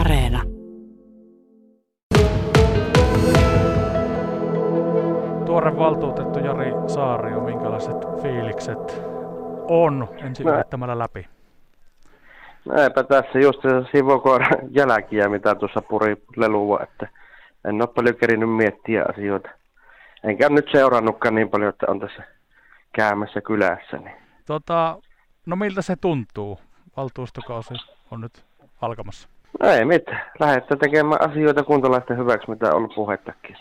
Areena. Tuore valtuutettu Jari Saario, minkälaiset fiilikset on ensin yrittämällä läpi? No eipä tässä just sivukoiran jälkiä, mitä tuossa puri lelua, että en ole paljon kerinyt miettiä asioita. Enkä nyt seurannutkaan niin paljon, että on tässä käymässä kylässä. Niin. No miltä se tuntuu? Valtuustokausi on nyt alkamassa. No ei mitään. Lähdetään tekemään asioita kuntalaisten hyväksi, mitä on ollut puhettakin.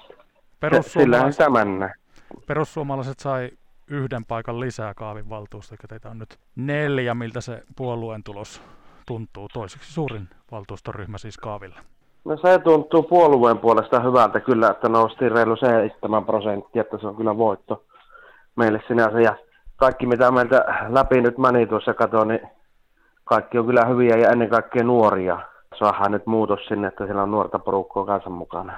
Perussuomalaiset sai 1 paikan lisää Kaavin valtuusta, eli teitä on nyt 4. Miltä se puolueen tulos tuntuu? Toiseksi suurin valtuustoryhmä siis Kaavilla. No se tuntuu puolueen puolesta hyvältä kyllä, että nousi reilu 7%, että se on kyllä voitto meille sinänsä. Ja kaikki mitä meiltä läpi nyt meni tuossa katsoin, niin kaikki on kyllä hyviä ja ennen kaikkea nuoria. Saadaan nyt muutos sinne, että siellä on nuorta porukkoa kanssa mukana,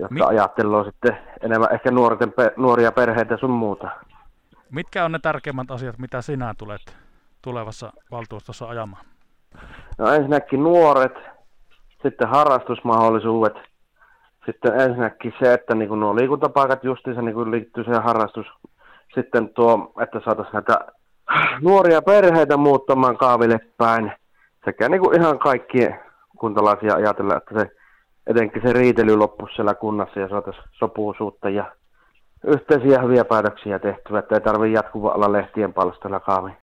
jotka ajattelee sitten enemmän ehkä nuoria perheitä sun muuta. Mitkä on ne tärkeimmät asiat, mitä sinä tulet tulevassa valtuustossa ajamaan? No ensinnäkin nuoret, sitten harrastusmahdollisuudet, sitten ensinnäkin se, että niin kun nuo liikuntapaikat justiinsa niin liittyy siihen harrastus, sitten tuo, että saataisiin näitä nuoria perheitä muuttamaan Kaaville päin, sekä niin kuin ihan kaikki kuntalaisia ajatella, että se, etenkin se riitely loppuisi siellä kunnassa ja saataisiin sopuisuutta ja yhteisiä hyviä päätöksiä tehtyä, että ei tarvitse jatkuvaa olla lehtien palstalla Kaaviin.